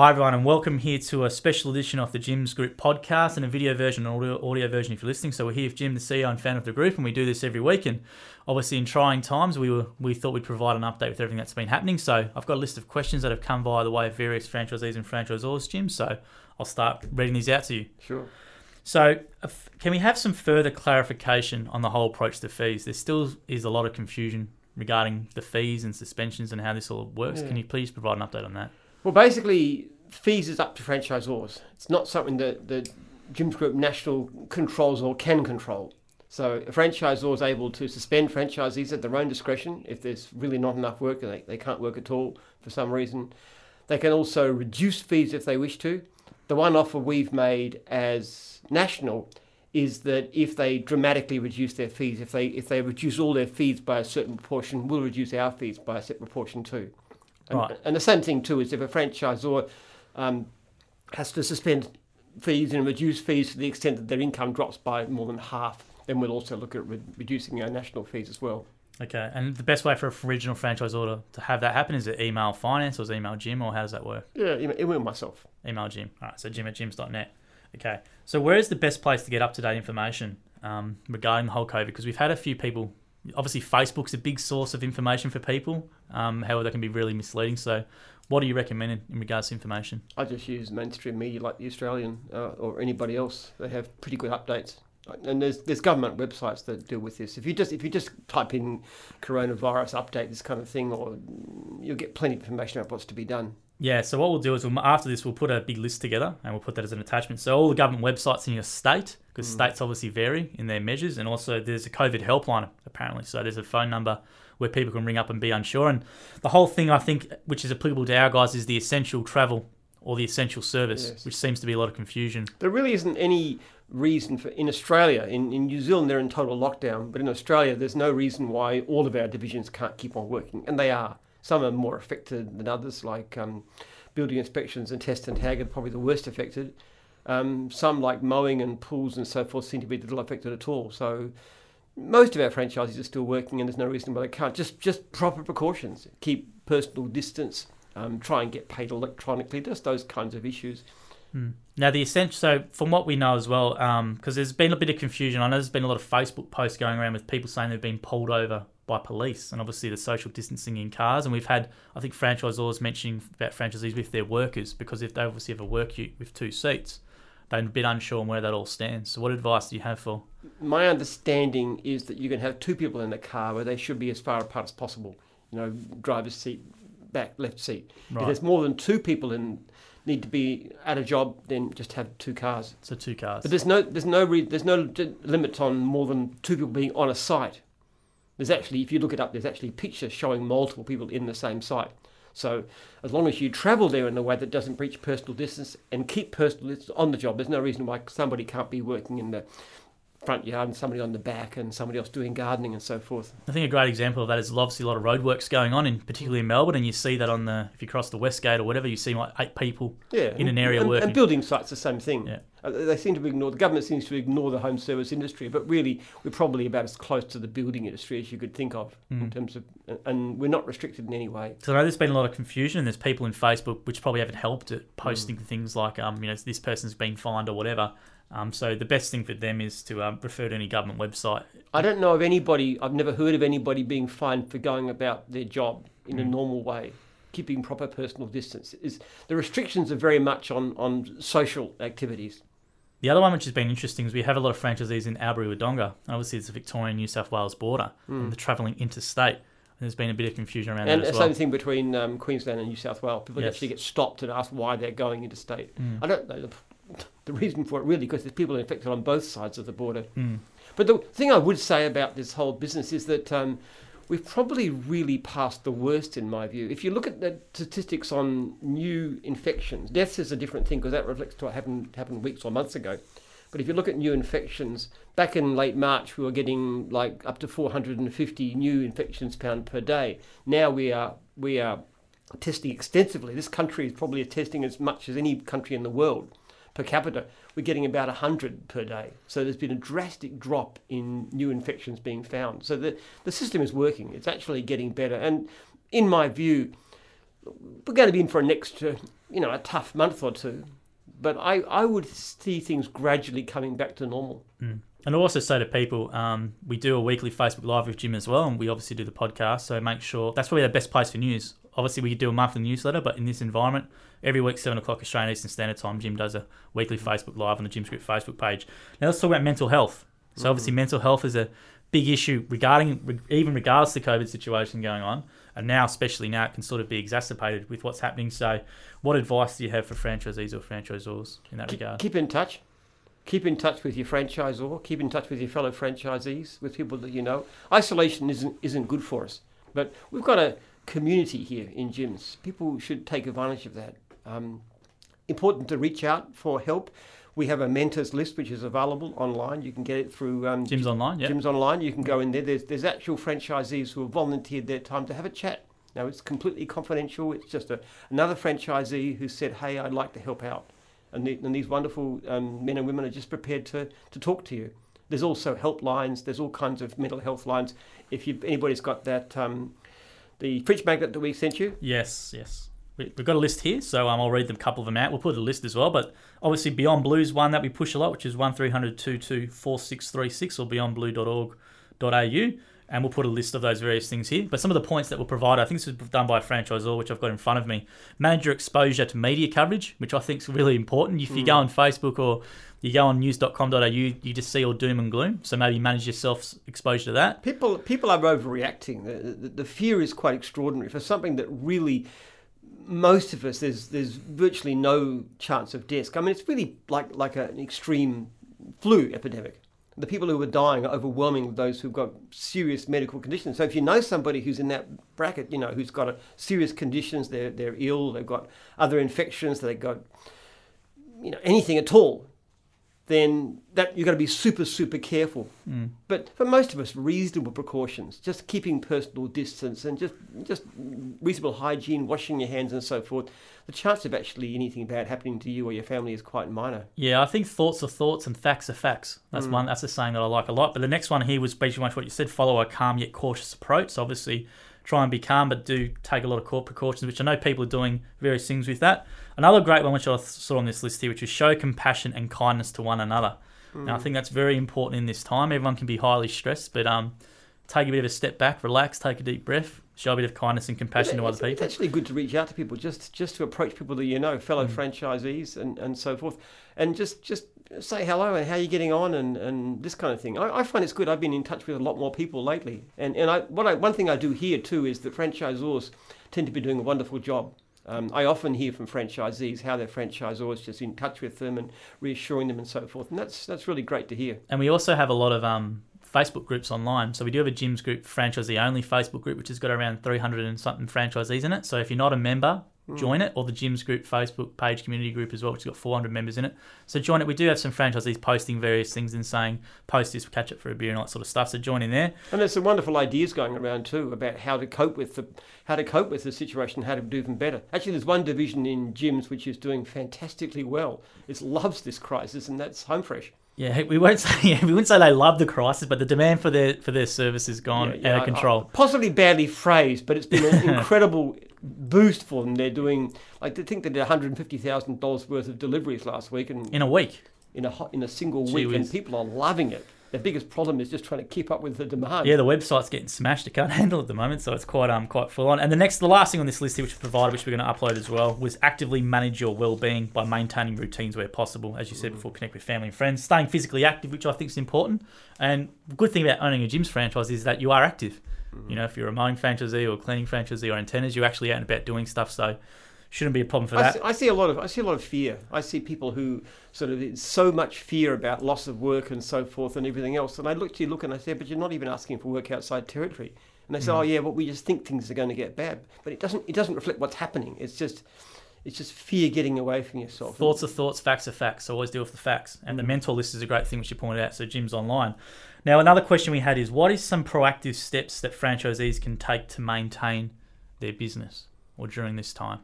Hi everyone and welcome here to a special edition of the Jim's Group podcast and a video version and audio version if you're listening. So we're here with Jim, the CEO and founder of the group, and we do this every week. And obviously in trying times, we thought we'd provide an update with everything that's been happening. So I've got a list of questions that have come via the way of various franchisees and franchisors, Jim. So I'll start reading these out to you. Sure. So can we have some further clarification on the whole approach to fees? There still is a lot of confusion regarding the fees and suspensions and how this all works. Yeah. Can you please provide an update on that? Well, basically, fees is up to franchisors. It's not something that the Jim's Group National controls or can control. So a franchisor is able to suspend franchisees at their own discretion. If there's really not enough work and they can't work at all for some reason. They can also reduce fees if they wish to. The one offer we've made as national is that if they dramatically reduce their fees, if they reduce all their fees by a certain proportion, we'll reduce our fees by a set proportion too. Right. And the same thing too is if a franchisor has to suspend fees and reduce fees to the extent that their income drops by more than half, then we'll also look at reducing our national fees as well. Okay, and the best way for a regional franchisor to have that happen, is it email finance or is it email Jim, or how does that work? Yeah, email myself. Email Jim. All right, so jim@jims.net. Okay, so where is the best place to get up-to-date information regarding the whole COVID? Because we've had a few people... Obviously, Facebook's a big source of information for people. However, that can be really misleading. So what do you recommend in regards to information? I just use mainstream media like The Australian or anybody else. They have pretty good updates. And there's government websites that deal with this. If you just type in coronavirus update, this kind of thing, or you'll get plenty of information about what's to be done. Yeah, so what we'll do is after this, we'll put a big list together and we'll put that as an attachment. So all the government websites in your state, because states obviously vary in their measures, and also there's a COVID helpline apparently. So there's a phone number where people can ring up and be unsure. And the whole thing, I think, which is applicable to our guys is the essential travel or the essential service, yes. Which seems to be a lot of confusion. There really isn't any reason for, in Australia, in New Zealand they're in total lockdown, but in Australia there's no reason why all of our divisions can't keep on working, and they are. Some are more affected than others, like building inspections and test and tag are probably the worst affected. Some, like mowing and pools and so forth, seem to be little affected at all. So most of our franchisees are still working and there's no reason why they can't. Just proper precautions. Keep personal distance, try and get paid electronically, just those kinds of issues. Now, so from what we know as well, because there's been a bit of confusion. I know there's been a lot of Facebook posts going around with people saying they've been pulled over by police, and obviously the social distancing in cars, and we've had, I think, franchisors mentioning about franchisees with their workers, because if they obviously have a work ute with two seats, they're a bit unsure on where that all stands. So what advice do you have for? My understanding is that you can have two people in the car where they should be as far apart as possible. You know, driver's seat, back, left seat. Right. If there's more than two people in need to be at a job, then just have two cars. So two cars. But there's no limit on more than two people being on a site. There's actually, if you look it up, there's actually pictures showing multiple people in the same site. So as long as you travel there in a way that doesn't breach personal distance and keep personal distance on the job, there's no reason why somebody can't be working in the front yard and somebody on the back and somebody else doing gardening and so forth. I think a great example of that is obviously a lot of roadworks going on, particularly in Melbourne, and you see that if you cross the Westgate or whatever, you see like eight people in an area working. And building sites, the same thing. Yeah. They seem to ignore, the government seems to ignore the home service industry, but really we're probably about as close to the building industry as you could think of in terms of, and we're not restricted in any way. So I know there's been a lot of confusion, and there's people in Facebook which probably haven't helped at posting things like, this person's been fined or whatever. So the best thing for them is to refer to any government website. I don't know of anybody, I've never heard of anybody being fined for going about their job in a normal way. Keeping proper personal distance. The restrictions are very much on social activities. The other one which has been interesting is we have a lot of franchisees in Albury-Wodonga. Obviously, it's the Victorian-New South Wales border and the travelling interstate. And there's been a bit of confusion around that as well. And the same thing between Queensland and New South Wales. People actually get stopped and asked why they're going interstate. I don't know the reason for it, really, because there's people infected on both sides of the border. But the thing I would say about this whole business is that we've probably really passed the worst, in my view. If you look at the statistics on new infections, deaths is a different thing because that reflects to what happened weeks or months ago. But if you look at new infections, back in late March, we were getting like up to 450 new infections per day. Now we are testing extensively. This country is probably testing as much as any country in the world per capita. We're getting about 100 per day. So there's been a drastic drop in new infections being found. So the system is working. It's actually getting better. And in my view, we're going to be in for a tough month or two. But I would see things gradually coming back to normal. Mm. And I'll also say to people, we do a weekly Facebook Live with Jim as well, and we obviously do the podcast, so make sure... That's probably the best place for news. Obviously, we do a monthly newsletter, but in this environment, every week, 7 o'clock Australian Eastern Standard Time, Jim does a weekly Facebook Live on the Jim's Group Facebook page. Now, let's talk about mental health. So, obviously, mental health is a big issue regardless of the COVID situation going on, and now, especially now, it can sort of be exacerbated with what's happening. So, what advice do you have for franchisees or franchisors in that regard? Keep in touch. Keep in touch with your franchisor. Keep in touch with your fellow franchisees, with people that you know. Isolation isn't good for us, but we've got a community here in gyms. People should take advantage of that. Important to reach out for help. We have a mentors list which is available online. You can get it through Gyms Online. Yeah. Gyms Online. You can go in there. There's actual franchisees who have volunteered their time to have a chat. Now, it's completely confidential. It's just another franchisee who said, "Hey, I'd like to help out," and these wonderful men and women are just prepared to talk to you. There's also helplines. There's all kinds of mental health lines. If anybody's got that, the fridge magnet that we sent you. Yes. We've got a list here, so I'll read them, a couple of them out. We'll put a list as well, but obviously Beyond Blue's one that we push a lot, which is 1300 22 4636 or beyondblue.org.au, and we'll put a list of those various things here. But some of the points that we'll provide, I think this was done by a franchisor, which I've got in front of me, manager exposure to media coverage, which I think is really important. If you go on Facebook or you go on news.com.au, you just see all doom and gloom. So maybe manage yourself's exposure to that. People are overreacting. The fear is quite extraordinary for something that really... Most of us, there's virtually no chance of death. I mean, it's really like an extreme flu epidemic. The people who are dying are overwhelming those who've got serious medical conditions. So if you know somebody who's in that bracket, who's got serious conditions, they're ill, they've got other infections, they've got anything at all, then that you've got to be super, super careful. Mm. But for most of us, reasonable precautions, just keeping personal distance and just reasonable hygiene, washing your hands and so forth, the chance of actually anything bad happening to you or your family is quite minor. Yeah, I think thoughts are thoughts and facts are facts. That's one. That's a saying that I like a lot. But the next one here was basically much what you said, follow a calm yet cautious approach. So obviously try and be calm, but do take a lot of court precautions, which I know people are doing various things with that. Another great one, which I saw on this list here, which is show compassion and kindness to one another. Now, I think that's very important in this time. Everyone can be highly stressed, but take a bit of a step back, relax, take a deep breath, show a bit of kindness and compassion to other people. It's actually good to reach out to people, just to approach people that you know, fellow franchisees and so forth, and just say hello and how you're getting on and this kind of thing. I find it's good. I've been in touch with a lot more people lately. And one thing I do hear too is that franchisors tend to be doing a wonderful job. I often hear from franchisees how their franchisors just in touch with them and reassuring them and so forth. And that's really great to hear. And we also have a lot of Facebook groups online. So we do have a Jim's Group franchisee-only Facebook group, which has got around 300 and something franchisees in it. So if you're not a member, join it, or the Jim's Group Facebook page community group as well, which has got 400 members in it. So join it. We do have some franchisees posting various things and saying, post this, catch it for a beer and all that sort of stuff. So join in there. And there's some wonderful ideas going around too about how to cope with the situation, how to do them better. Actually, there's one division in gyms which is doing fantastically well. It loves this crisis, and that's HomeFresh. Yeah, we wouldn't say they love the crisis, but the demand for their service has gone out of control. Possibly badly phrased, but it's been an incredible boost for them. They're doing, I think they did $150,000 worth of deliveries last week, and in a week, in a single week, and people are loving it. Their biggest problem is just trying to keep up with the demand. Yeah, the website's getting smashed; it can't handle it at the moment, so it's quite full on. And the last thing on this list here, which was provided, which we're going to upload as well, was actively manage your well-being by maintaining routines where possible. As you said before, connect with family and friends, staying physically active, which I think is important. And the good thing about owning a gym's franchise is that you are active. If you're a mowing franchisee or cleaning franchisee or antennas, you're actually out and about doing stuff, so shouldn't be a problem for that. I see a lot of fear. I see people who sort of so much fear about loss of work and so forth and everything else. And I look and I say, but you're not even asking for work outside territory. And they say, we just think things are going to get bad, but it doesn't reflect what's happening. It's just fear getting away from yourself. Thoughts are thoughts, facts are facts. So always deal with the facts. And the mentor list is a great thing, which you pointed out. So Jim's Online. Now, another question we had is, what is some proactive steps that franchisees can take to maintain their business or during this time?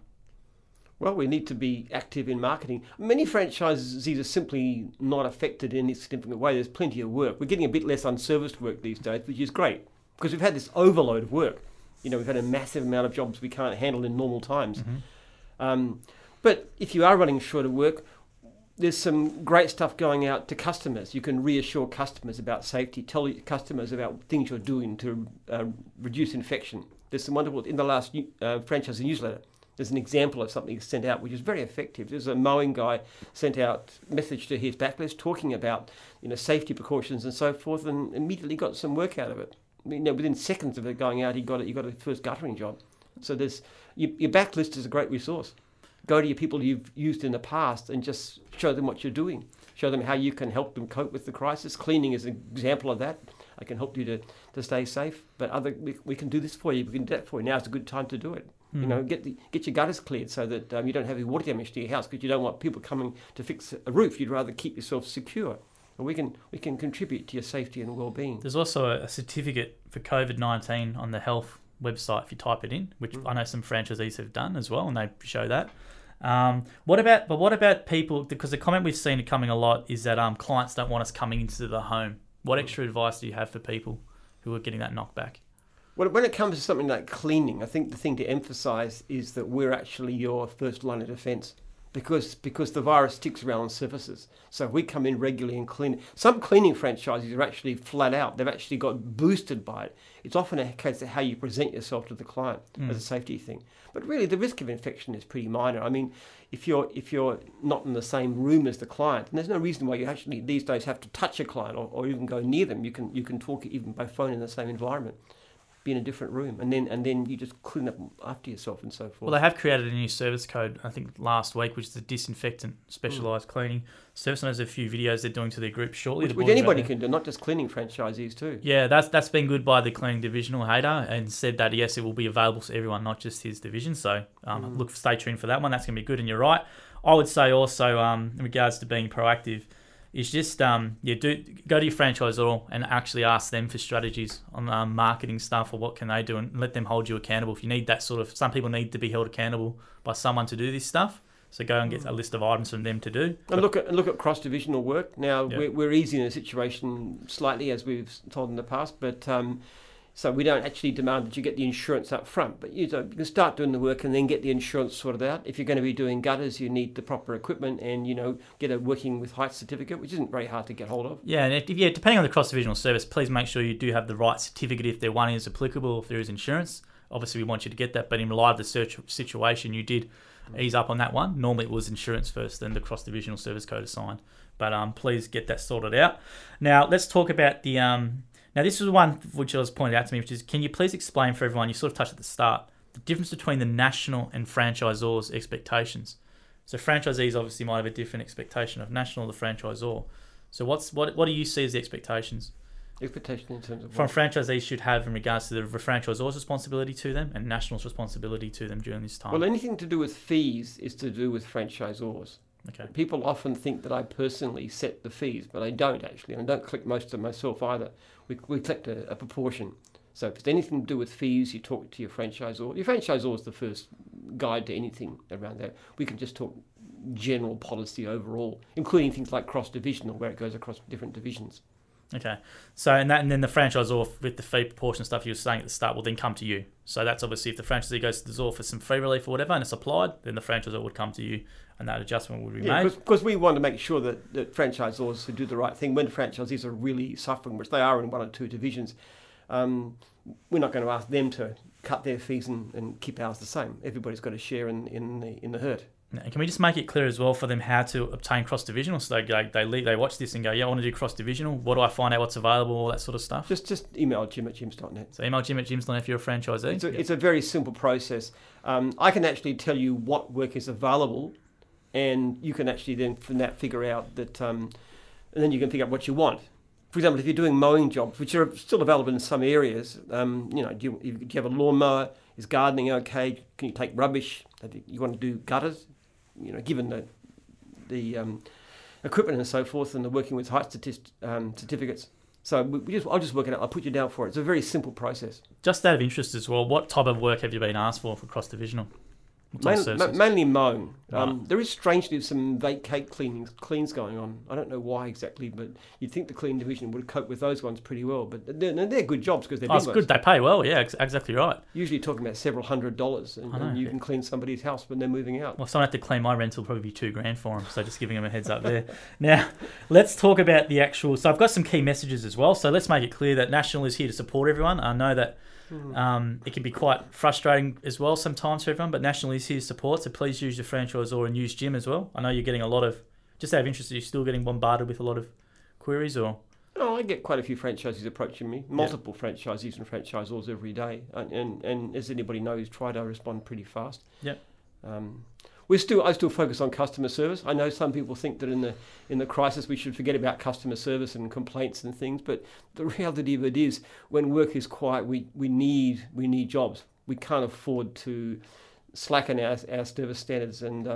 Well, we need to be active in marketing. Many franchisees are simply not affected in any significant way. There's plenty of work. We're getting a bit less unserviced work these days, which is great because we've had this overload of work. You know, we've had a massive amount of jobs we can't handle in normal times. Mm-hmm. But if you are running short of work, there's some great stuff going out to customers. You can reassure customers about safety, tell customers about things you're doing to reduce infection. There's some wonderful, in the last franchise newsletter, there's an example of something sent out which is very effective. There's a mowing guy sent out a message to his backlist talking about, you know, safety precautions and so forth, and immediately got some work out of it. You know, within seconds of it going out, he got a first guttering job. So there's your backlist is a great resource. Go to your people you've used in the past and just show them what you're doing. Show them how you can help them cope with the crisis. Cleaning is an example of that. I can help you to stay safe, but we can do this for you. We can do that for you. Now's a good time to do it. Mm. You know, get your gutters cleared so that you don't have any water damage to your house, because you don't want people coming to fix a roof. You'd rather keep yourself secure. And we can contribute to your safety and well-being. There's also a certificate for COVID-19 on the health website if you type it in, which I know some franchisees have done as well, and they show that. What about people? Because the comment we've seen coming a lot is that clients don't want us coming into the home. What extra advice do you have for people who are getting that knockback? Well, when it comes to something like cleaning, I think the thing to emphasise is that we're actually your first line of defence, because the virus sticks around surfaces. So we come in regularly and clean. Some cleaning franchises are actually flat out. They've actually got boosted by it. It's often a case of how you present yourself to the client as a safety thing. But really, the risk of infection is pretty minor. I mean, if you're not in the same room as the client, and there's no reason why you actually these days have to touch a client or even go near them. You can talk even by phone in the same environment. Be in a different room, and then you just clean up after yourself and so forth. Well, they have created a new service code, I think, last week, which is the disinfectant specialised cleaning. ServiceNow has a few videos they're doing to their group shortly. Which anybody can do, not just cleaning franchisees too. Yeah, that's been good by the cleaning divisional header, and said that, yes, it will be available to everyone, not just his division. So stay tuned for that one. That's going to be good, and you're right. I would say also in regards to being proactive, it's just go to your franchisor and actually ask them for strategies on marketing stuff or what can they do, and let them hold you accountable. If you need that sort of, some people need to be held accountable by someone to do this stuff. So go and get a list of items from them to do. And but look at cross-divisional work. Now we're easing the situation slightly, as we've told in the past, but so we don't actually demand that you get the insurance up front, but you can start doing the work and then get the insurance sorted out. If you're going to be doing gutters, you need the proper equipment and, get a working with height certificate, which isn't very hard to get hold of. Yeah, and depending on the cross-divisional service, please make sure you do have the right certificate if there one is applicable, if there is insurance. Obviously, we want you to get that, but in light of the search situation, you did ease up on that one. Normally, it was insurance first, then the cross-divisional service code assigned. But please get that sorted out. Now, let's talk about the... Now, this was one which was pointed out to me, which is, can you please explain for everyone, you sort of touched at the start, the difference between the national and franchisors' expectations? So franchisees obviously might have a different expectation of national or the franchisor. So what do you see as the expectations? Expectation in terms of what? From franchisees should have in regards to the franchisor's responsibility to them and national's responsibility to them during this time. Well, anything to do with fees is to do with franchisors. Okay. People often think that I personally set the fees, but I don't actually, and I don't collect most of them myself either. We collect a proportion. So if it's anything to do with fees, you talk to your franchisor. Your franchisor is the first guide to anything around that. We can just talk general policy overall, including things like cross-divisional, where it goes across different divisions. Okay. So and then the franchisor with the fee proportion stuff you were saying at the start will then come to you. So that's obviously if the franchisee goes to the ZOR for some fee relief or whatever and it's applied, then the franchisor would come to you and that adjustment would be made. Because we want to make sure that franchisors who do the right thing, when franchisees are really suffering, which they are in one or two divisions, we're not going to ask them to cut their fees and keep ours the same. Everybody's got a share in the herd. And can we just make it clear as well for them how to obtain cross-divisional? So they watch this and go, yeah, I want to do cross-divisional. What do I find out what's available, all that sort of stuff? Just email jim@jims.net. So email jim@jims.net if you're a franchisee. It's a very simple process. I can actually tell you what work is available, and you can actually then from that figure out that, and then you can figure out what you want. For example, if you're doing mowing jobs, which are still available in some areas, do you have a lawnmower? Is gardening okay? Can you take rubbish? You want to do gutters? Given the equipment and so forth, and the working with height certificates. So I'll just work it out. I'll put you down for it. It's a very simple process. Just out of interest as well, what type of work have you been asked for cross-divisional? Mainly mown. There is strangely some vacate cleans going on. I don't know why exactly, but you'd think the clean division would cope with those ones pretty well. But they're good jobs because they're big ones. Good. They pay well. Yeah, exactly right. Usually talking about several $100s, and you can clean somebody's house when they're moving out. Well, someone had to clean my rental, probably be $2,000 for them. So just giving them a heads up there. Now, let's talk about the actual. So I've got some key messages as well. So let's make it clear that National is here to support everyone. I know that. It can be quite frustrating as well sometimes for everyone, but National is here to support, so please use your franchisor and use Jim as well. I know you're getting a lot of, just out of interest, are you still getting bombarded with a lot of queries or? No, I get quite a few franchisees approaching me, multiple franchisees and franchisors every day, and as anybody knows, try to respond pretty fast. Yep. I still focus on customer service. I know some people think that in the crisis we should forget about customer service and complaints and things, but the reality of it is when work is quiet, we need jobs. We can't afford to slacken our service standards and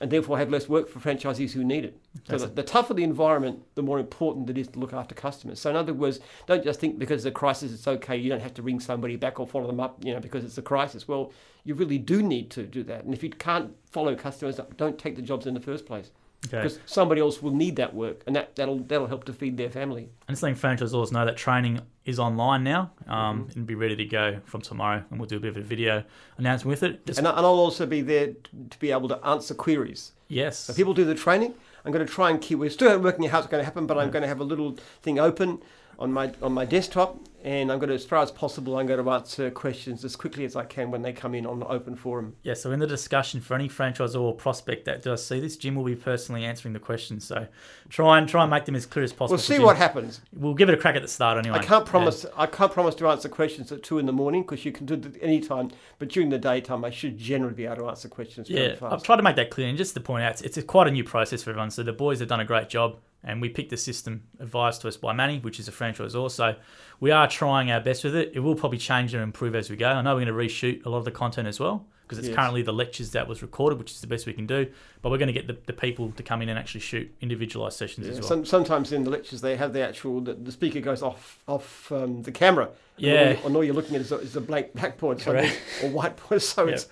therefore have less work for franchisees who need it. So the tougher the environment, the more important it is to look after customers. So in other words, don't just think because the crisis it's okay, you don't have to ring somebody back or follow them up, because it's a crisis. Well, you really do need to do that. And if you can't follow customers up, don't take the jobs in the first place. Okay. Because somebody else will need that work, and that'll help to feed their family. And just letting franchisors know that training is online now, and be ready to go from tomorrow, and we'll do a bit of a video announcement with it. And I'll also be there to be able to answer queries. Yes. So people do the training. I'm going to try and keep. We're still working out how it's going to happen, but I'm going to have a little thing open on my desktop, and I'm going to, as far as possible, I'm going to answer questions as quickly as I can when they come in on the open forum. Yeah, so in the discussion for any franchisor or prospect that does see this, Jim will be personally answering the questions. So try and make them as clear as possible. We'll see what happens. We'll give it a crack at the start anyway. I can't promise to answer questions at 2 a.m, because you can do it any time. But during the daytime, I should generally be able to answer questions. Yeah, fast. I've tried to make that clear, and just to point out, it's quite a new process for everyone. So the boys have done a great job. And we picked the system advised to us by Manny, which is a franchisor. So we are trying our best with it. It will probably change and improve as we go. I know we're going to reshoot a lot of the content as well, because it's currently the lectures that was recorded, which is the best we can do. But we're going to get the people to come in and actually shoot individualised sessions as well. Sometimes in the lectures they have the actual, the speaker goes off the camera. Yeah. And all you're looking at is a blackboard or whiteboard. So it's...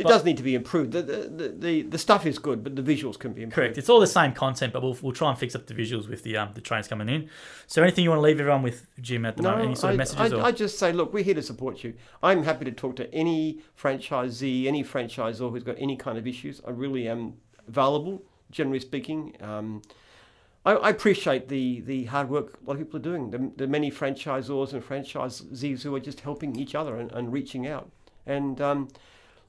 It does need to be improved. The stuff is good, but the visuals can be improved. Correct. It's all the same content, but we'll try and fix up the visuals with the trains coming in. So anything you want to leave everyone with, Jim, at the moment? Any sort of messages? I just say, look, we're here to support you. I'm happy to talk to any franchisee, any franchisor who's got any kind of issues. I really am available, generally speaking. I appreciate the hard work a lot of people are doing, the many franchisors and franchisees who are just helping each other and reaching out. And...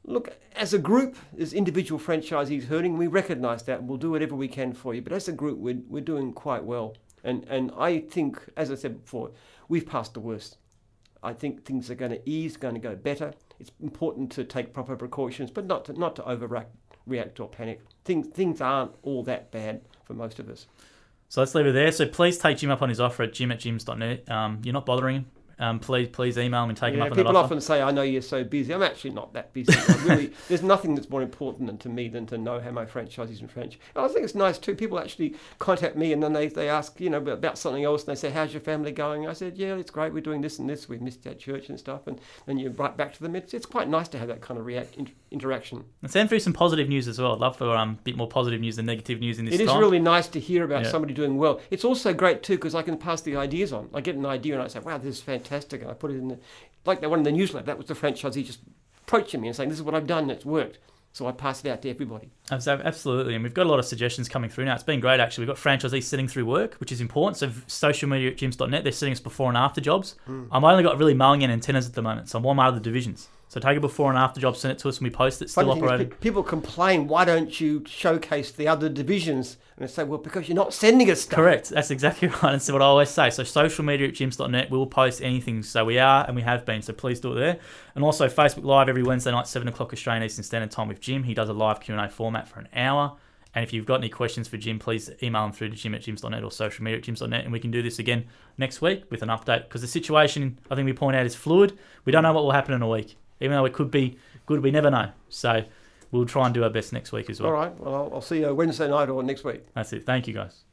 look, as a group, as individual franchisees hurting, we recognise that and we'll do whatever we can for you. But as a group, we're doing quite well. And I think, as I said before, we've passed the worst. I think things are going to ease, going to go better. It's important to take proper precautions, but not to overreact or panic. Things aren't all that bad for most of us. So let's leave it there. So please take Jim up on his offer at jim@jims.net. You're not bothering him. Please email him and take him up on the offer. People often say, I know you're so busy. I'm actually not that busy. There's nothing that's more important than to know how my franchisees and franchisees. I think it's nice too. People actually contact me and then they ask, about something else, and they say, how's your family going? I said, yeah, it's great. We're doing this and this. We missed our church and stuff. And then you write back to them. It's quite nice to have that kind of interaction. And send through some positive news as well. I'd love for a bit more positive news than negative news in this time. It is really nice to hear about somebody doing well. It's also great too because I can pass the ideas on. I get an idea and I say, wow, this is fantastic. And I put it in like that one in the newsletter. That was the franchisee just approaching me and saying, this is what I've done and it's worked. So I pass it out to everybody. Absolutely. And we've got a lot of suggestions coming through now. It's been great, actually. We've got franchisees sitting through work, which is important. So social media at jims.net, they're sitting us before and after jobs. I've only got really mowing and antennas at the moment. So I'm one out of the divisions. So take a before and after job, send it to us, and we post it, still operating. People complain, why don't you showcase the other divisions? And they say, well, because you're not sending us stuff. Correct. That's exactly right. That's what I always say. So social media at jims.net, we'll post anything. So we are and we have been. So please do it there. And also Facebook Live every Wednesday night, 7 o'clock Australian Eastern Standard Time with Jim. He does a live Q&A format for an hour. And if you've got any questions for Jim, please email them through to jim@jims.net or social media at jims.net. And we can do this again next week with an update because the situation, I think we point out, is fluid. We don't know what will happen in a week. Even though it could be good, we never know. So we'll try and do our best next week as well. All right. Well, I'll see you Wednesday night or next week. That's it. Thank you, guys.